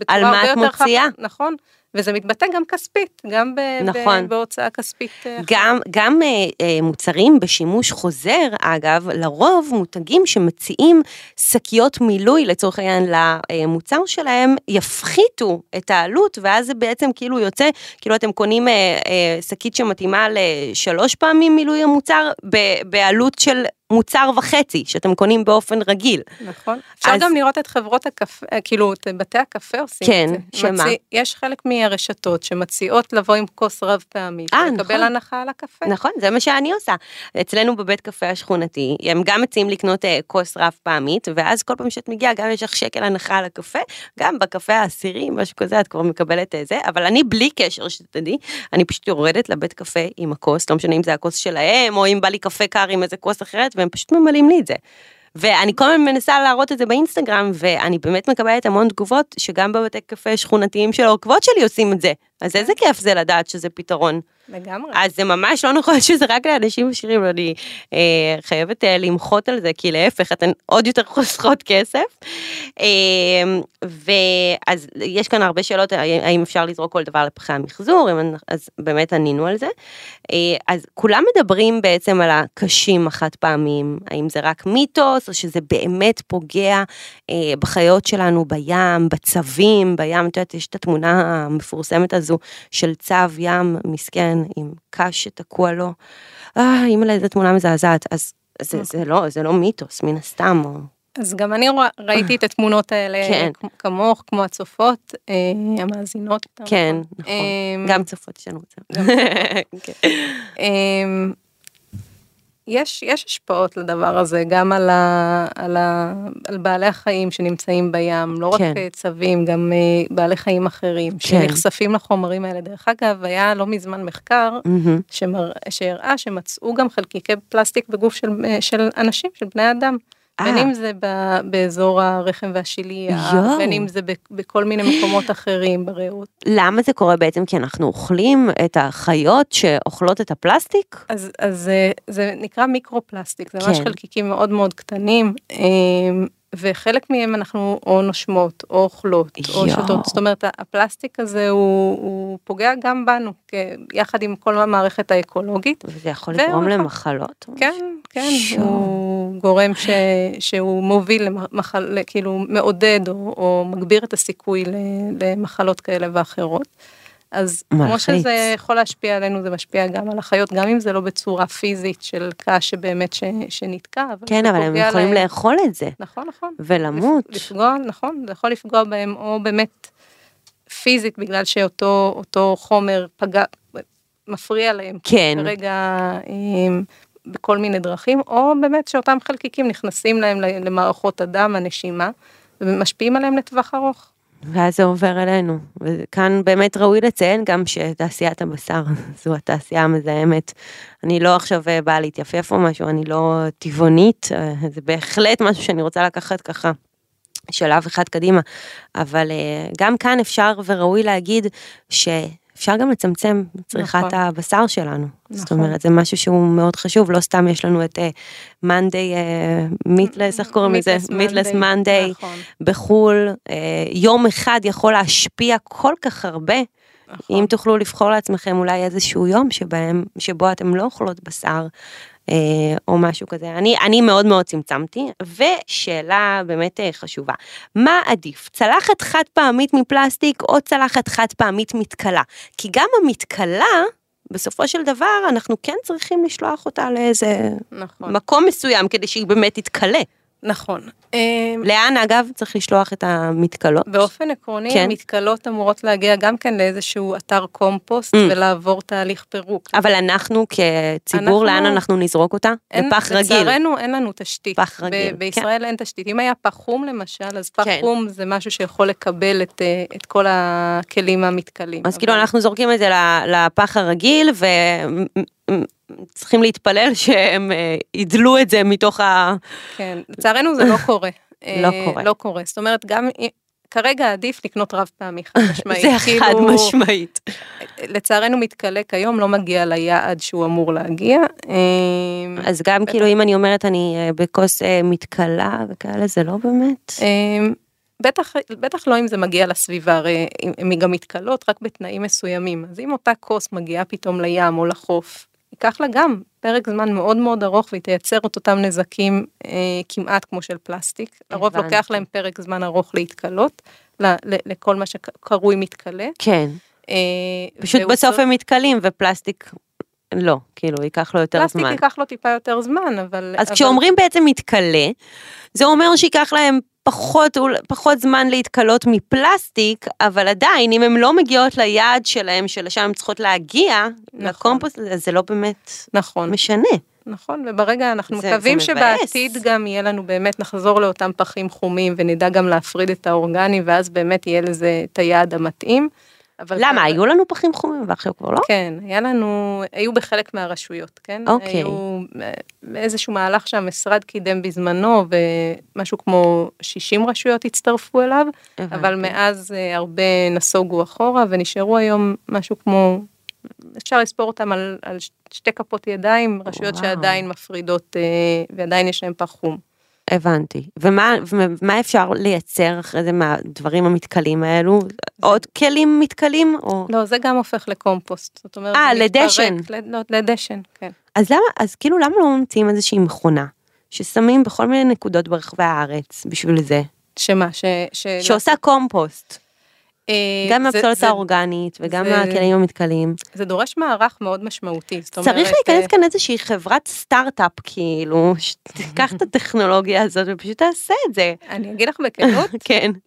על מה את מוציאה. חפ... נכון, וזה מתבטא גם כספית, גם ב... נכון. ב... בהוצאה כספית. גם, גם אה, מוצרים בשימוש חוזר, אגב, לרוב מותגים שמציעים שקיות מילוי לצורך העניין למוצר שלהם, יפחיתו את העלות, ואז זה בעצם כאילו יוצא, כאילו אתם קונים אה, אה, שקית שמתאימה לשלוש פעמים מילוי המוצר, ב, בעלות של... מוצר וחצי, שאתם קונים באופן רגיל. נכון. אפשר אז... גם לראות את חברות הקפה, כאילו, את בתי הקפה עושים כן, את זה. כן, שמה? מציא, יש חלק מהרשתות שמציעות לבוא עם כוס רב פעמי, ולקבל נכון. הנחה על הקפה. נכון, זה מה שאני עושה. אצלנו בבית קפה השכונתי, הם גם מציעים לקנות כוס רב פעמית, ואז כל פעם שאת מגיעה, גם יש לך שקל הנחה על הקפה, גם בקפה העשירי, משהו כזה, את כבר מקבלת את זה, אבל אני בלי קשר שתדעי, אני פשוט יורדת לבית קפה עם הכוס, לא משנה אם זה הכוס שלהם, או אם בא לי קפה קר עם איזה כוס אחרת, והם פשוט ממלאים לי את זה. ואני כל הזמן מנסה להראות את זה באינסטגרם, ואני באמת מקבלת המון תגובות, שגם בבתי קפה שכונתיים של העוקבות שלי עושים את זה. אז איזה כיף זה לדעת שזה פתרון. לגמרי. אז זה ממש לא נכון שזה רק לאנשים עשירים, אני אה, חייבת אה, למחות על זה, כי להפך, אתן עוד יותר חוסכות כסף. אה, ואז יש כאן הרבה שאלות, האם אפשר לזרוק כל דבר לפחי המחזור, אז באמת ענינו על זה. אה, אז כולם מדברים בעצם על הקשים החד פעמים, האם זה רק מיתוס, או שזה באמת פוגע אה, בחיות שלנו, בים, בצבים, בים, את יודעת, יש את התמונה המפורסמת הזו, של צו ים מסכן עם קש שתקוע לו, אה, אימאלה, זו תמונה מזעזעת, אז זה, זה, לא, זה לא מיתוס, מן הסתם. או... אז גם אני רוא, ראיתי את התמונות האלה, כן. כמוך, כמו הצופות, אה, המאזינות. כן, המאזינות. נכון, אה, גם צופות יש לנו את זה. יש, יש השפעות לדבר הזה, גם על, ה, על, ה, על בעלי החיים שנמצאים בים, לא כן. רק צבים, גם בעלי חיים אחרים, כן. שנחשפים לחומרים האלה. דרך אגב, היה לא מזמן מחקר, mm-hmm. שמר, שהראה שמצאו גם חלקיקי פלסטיק בגוף של, של אנשים, של בני אדם. בין אם זה באזור הרחם והשיליה, בין אם זה בכל מיני מקומות אחרים בריאות. למה זה קורה בעצם? כי אנחנו אוכלים את החיות שאוכלות את הפלסטיק? אז זה נקרא מיקרופלסטיק, זה ממש חלקיקים מאוד מאוד קטנים, וחלק מהם אנחנו או נושמות, או אוכלות, או שותות. זאת אומרת, הפלסטיק הזה הוא פוגע גם בנו, יחד עם כל המערכת האקולוגית. וזה יכול לגרום למחלות? כן, כן, הוא גורם שהוא מוביל, כאילו מעודד או מגביר את הסיכוי למחלות כאלה ואחרות. אז כמו שזה יכול להשפיע עלינו, זה משפיע גם על החיות, גם אם זה לא בצורה פיזית של קש שבאמת שנתקע. כן, אבל הם יכולים לאכול את זה. נכון, נכון. ולמות. לפגוע, נכון, זה יכול לפגוע בהם, או באמת פיזית, בגלל שאותו חומר פגע, מפריע להם. כן. רגע, בכל מיני דרכים, או באמת שאותם חלקיקים נכנסים להם למערכות הדם, הנשימה, ומשפיעים עליהם לטווח ארוך. ואז זה עובר אלינו. וכאן באמת ראוי לציין גם שתעשיית הבשר, זו התעשייה המזהמת. אני לא עכשיו באה להתייפף או משהו, אני לא טבעונית, זה בהחלט משהו שאני רוצה לקחת ככה. שלב אחד קדימה, אבל גם כאן אפשר וראוי להגיד שאפשר גם לצמצם צריכת נכון. הבשר שלנו, נכון. זאת אומרת זה משהו שהוא מאוד חשוב, לא סתם יש לנו את מנדי מיטלס, איך קוראים לזה? מיטלס מנדי בחול, יום אחד יכול להשפיע כל כך הרבה, נכון. אם תוכלו לבחור לעצמכם אולי איזשהו יום שבהם, שבו אתם לא אוכלות בשר, או משהו כזה. אני, אני מאוד מאוד צמצמתי, ושאלה באמת חשובה. מה עדיף? צלחת חד פעמית מפלסטיק, או צלחת חד פעמית מתקלה? כי גם המתקלה, בסופו של דבר, אנחנו כן צריכים לשלוח אותה לאיזה נכון. מקום מסוים, כדי שהיא באמת תתקלה. נכון. לאן, אגב, צריך לשלוח את המתקלות? באופן עקרוני, כן. מתקלות אמורות להגיע גם כן לאיזשהו אתר קומפוסט, mm. ולעבור תהליך פירוק. אבל אנחנו כציבור, אנחנו... לאן אנחנו נזרוק אותה? אין, לפח רגיל. לצערנו אין לנו תשתית. פח רגיל. ב- בישראל כן. אין תשתית. אם היה פח חום למשל, אז פח כן. חום זה משהו שיכול לקבל את, את כל הכלים המתקלים. אז אבל... כאילו אנחנו זורקים את זה לפח הרגיל, ו... צריכים להתפלל שהם ידלו את זה מתוך ה... כן, לצערנו זה לא קורה. לא קורה. לא קורה, זאת אומרת, גם כרגע עדיף לקנות רב פעמי חד משמעית. זה חד משמעית. לצערנו מתקלה כיום, לא מגיע ליעד שהוא אמור להגיע. אז גם כאילו אם אני אומרת אני בכוס מתקלה וכאלה, זה לא באמת... בטח, בטח לא אם זה מגיע לסביבה, הרי הן גם מתקלות רק בתנאים מסוימים. אז אם אותה כוס מגיעה פתאום לים או לחוף, ייקח לה גם פרק זמן מאוד מאוד ארוך, והיא תייצר את אותם נזקים אה, כמעט כמו של פלסטיק. הרוב לוקח להם פרק זמן ארוך להתקלות, ל, ל, לכל מה שקרוי מתקלה. כן. אה, פשוט בסוף הם מתקלים, ופלסטיק לא, כאילו, ייקח לו יותר פלסטיק זמן. פלסטיק ייקח לו טיפה יותר זמן, אבל... אז אבל... כשאומרים בעצם מתקלה, זה אומר שיקח להם פחות, פחות זמן להתקלות מפלסטיק, אבל עדיין, אם הן לא מגיעות ליעד שלהם, שלשם הן צריכות להגיע, נכון. לקומפוסט, זה לא באמת נכון. משנה. נכון, וברגע אנחנו זה, מקווים זה שבעתיד גם יהיה לנו באמת, נחזור לאותם פחים חומים, ונדע גם להפריד את האורגני, ואז באמת יהיה לזה את היעד המתאים. למה? כבר... היו לנו פחים חומים, ואחר כבר לא? כן, היה לנו, היו בחלק מהרשויות, כן? אוקיי. היו איזשהו מהלך שהמשרד קידם בזמנו, ומשהו כמו שישים רשויות הצטרפו אליו, הבנתי. אבל מאז הרבה נסוגו אחורה, ונשארו היום משהו כמו, אפשר לספור אותם על, על שתי כפות ידיים, רשויות וואו. שעדיין מפרידות, ועדיין יש להם פח חום. הבנתי. ומה, ומה אפשר לייצר אחרי זה מהדברים המתקלים האלו? עוד כלים מתקלים? או... לא, זה גם הופך לקומפוסט. זאת אומרת, אה, לדשן. לא, לדשן, כן. אז למה, אז כאילו, למה לא ממציאים איזושהי מכונה, ששמים בכל מיני נקודות ברחבי הארץ בשביל זה? שמה? ש, ש... שעושה קומפוסט. גם מהפסולת האורגנית וגם מהכלים המתקלים. זה דורש מערך מאוד משמעותי. צריך להיכנס כאן איזושהי חברת סטארט-אפ, כאילו, שתיקח את הטכנולוגיה הזאת ופשוט תעשה את זה. אני אגיד לך בכנות,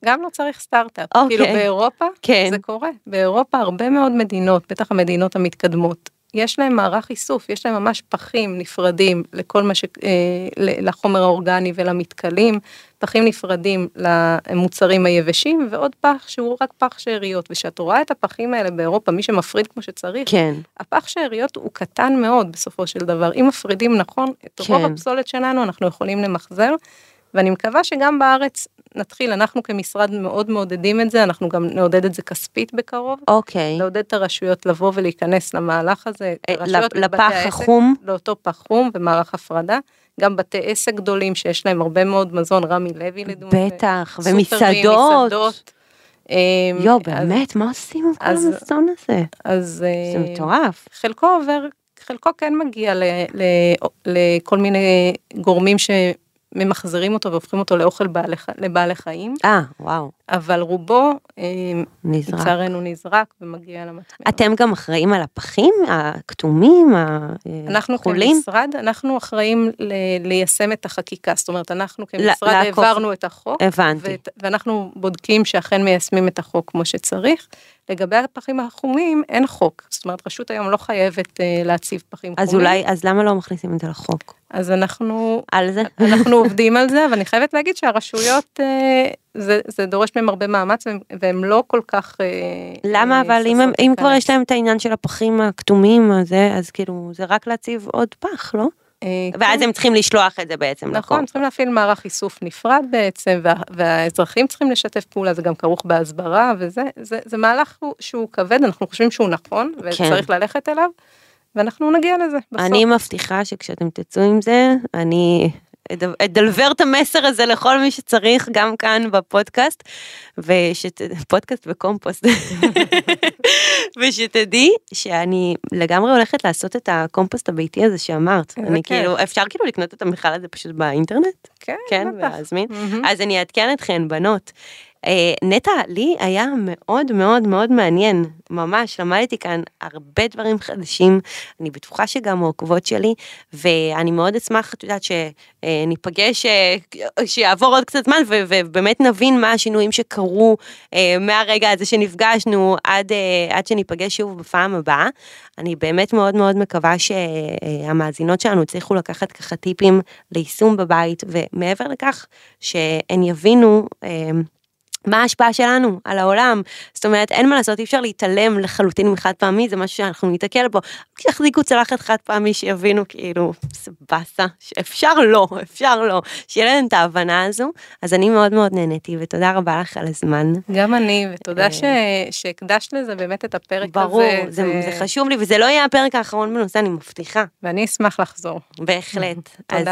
גם לא צריך סטארט-אפ. כאילו באירופה, זה קורה. באירופה הרבה מאוד מדינות, בטח המדינות המתקדמות, יש להם מערך איסוף, יש להם ממש פחים נפרדים לכל מה ש... לחומר האורגני ולמתקלים, פחים נפרדים למוצרים היבשים, ועוד פח שהוא רק פח שאריות, ושאת רואה את הפחים האלה באירופה, מי שמפריד כמו שצריך, כן. הפח שאריות הוא קטן מאוד בסופו של דבר, אם מפרידים נכון, את רוב כן. הפסולת שלנו אנחנו יכולים למחזר, ואני מקווה שגם בארץ נתחיל, אנחנו כמשרד מאוד מעודדים את זה, אנחנו גם נעודד את זה כספית בקרוב, אוקיי. לעודד את הרשויות לבוא ולהיכנס למהלך הזה, הרשויות לפח החום, לאותו פח חום ומערך הפרדה, גם בתי עסק גדולים שיש להם הרבה מאוד מזון, רמי לוי לדוגמה, בטח, ומסעדות, יו, באמת, מה עושים עם כל המזון הזה? זה מטורף. חלקו עובר, חלקו כן מגיע לכל מיני גורמים ש... ממחזרים אותו והופכים אותו לאוכל לבעלי חיים. אה, וואו. אבל רובו, לצערנו נזרק ומגיע למטמנה. אתם גם אחראים על הפחים, הכתומים, החולים? אנחנו כמשרד, אנחנו אחראים ליישם את החקיקה, זאת אומרת, אנחנו כמשרד העברנו את החוק, ואנחנו בודקים שאכן מיישמים את החוק כמו שצריך, לגבי הפחים החומים, אין חוק. זאת אומרת, רשות היום לא חייבת להציב פחים חומים. אז אולי, אז למה לא מכניסים את זה לחוק? אז אנחנו... על זה? אנחנו עובדים על זה, אבל אני חייבת להגיד שהרשויות, זה, זה דורש מהם הרבה מאמץ, והם לא כל כך... למה? אבל אם, אם כבר יש להם את העניין של הפחים הכתומים, הזה, אז כאילו, זה רק להציב עוד פח, לא? ואז הם צריכים לשלוח את זה בעצם. נכון, צריכים להפעיל מערך איסוף נפרד בעצם, והאזרחים צריכים לשתף פעולה, זה גם כרוך בהסברה, וזה מהלך שהוא כבד, אנחנו חושבים שהוא נכון, וצריך ללכת אליו, ואנחנו נגיע לזה בסוף. אני מבטיחה שכשאתם תצאו עם זה, אני אדלבר את המסר הזה לכל מי שצריך, גם כאן בפודקאסט, פודקאסט וקומפוסט, ושתדעי שאני לגמרי הולכת לעשות את הקומפוסט הביתי הזה שאמרת. אני כאילו, אפשר כאילו לקנות את המכל הזה פשוט באינטרנט? כן, ולהזמין. אז אני אעדכן אתכן, בנות. נטע, לי היה מאוד מאוד מאוד מעניין, ממש, למדתי כאן הרבה דברים חדשים, אני בטוחה שגם העוקבות שלי, ואני מאוד אשמח, את יודעת, שניפגש, שיעבור עוד קצת זמן, ובאמת נבין מה השינויים שקרו מהרגע הזה שנפגשנו, עד, עד שניפגש שוב בפעם הבאה. אני באמת מאוד מאוד מקווה שהמאזינות שלנו הצליחו לקחת ככה טיפים ליישום בבית, ומעבר לכך שהן יבינו... מה ההשפעה שלנו על העולם? זאת אומרת, אין מה לעשות, אי אפשר להתעלם לחלוטין מחד פעמי, זה משהו שאנחנו נתקל בו. כשהחזיקו צלחת חד פעמי שיבינו, כאילו, סבסה, שאפשר לא, אפשר לא, שיהיה להם את ההבנה הזו. אז אני מאוד מאוד נהניתי, ותודה רבה לך על הזמן. גם אני, ותודה שהקדשת לזה באמת את הפרק הזה. ברור, זה חשוב לי, וזה לא יהיה הפרק האחרון בנושא, אני מבטיחה. ואני אשמח לחזור. בהחלט. אז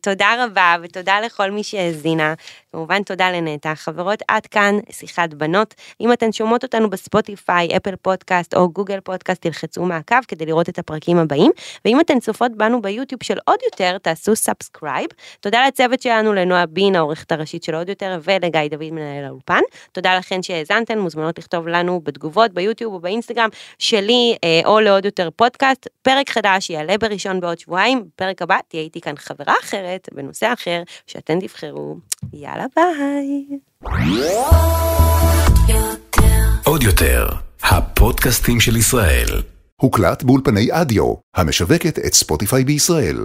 תודה רבה, ותודה לכל מי שהאזינה. כמובן, תודה לנטע. חברות, עד כאן שיחת בנות. אם אתן שומעות אותנו בספוטיפיי, אפל פודקאסט או גוגל פודקאסט, תלחצו מעקב כדי לראות את הפרקים הבאים. ואם אתן צופות בנו ביוטיוב של עוד יותר, תעשו סאבסקרייב. תודה לצוות שלנו, לנועה בין, העורכת הראשית של עוד יותר, ולגיא דוד מנהל האולפן. תודה לכן שהאזנתן, מוזמנות לכתוב לנו בתגובות, ביוטיוב ובאינסטגרם שלי, או לעוד יותר פודקאסט. פרק חדש יעלה בראשון בעוד שבועיים. בפרק הבא תהיה איתי כאן חברה אחרת, בנושא אחר, שאתן תבחרו. יאללה. ביי. עוד יותר, הפודקאסטים של ישראל. הוקלט באולפני אדיו, המשווקת את ספוטיפיי בישראל.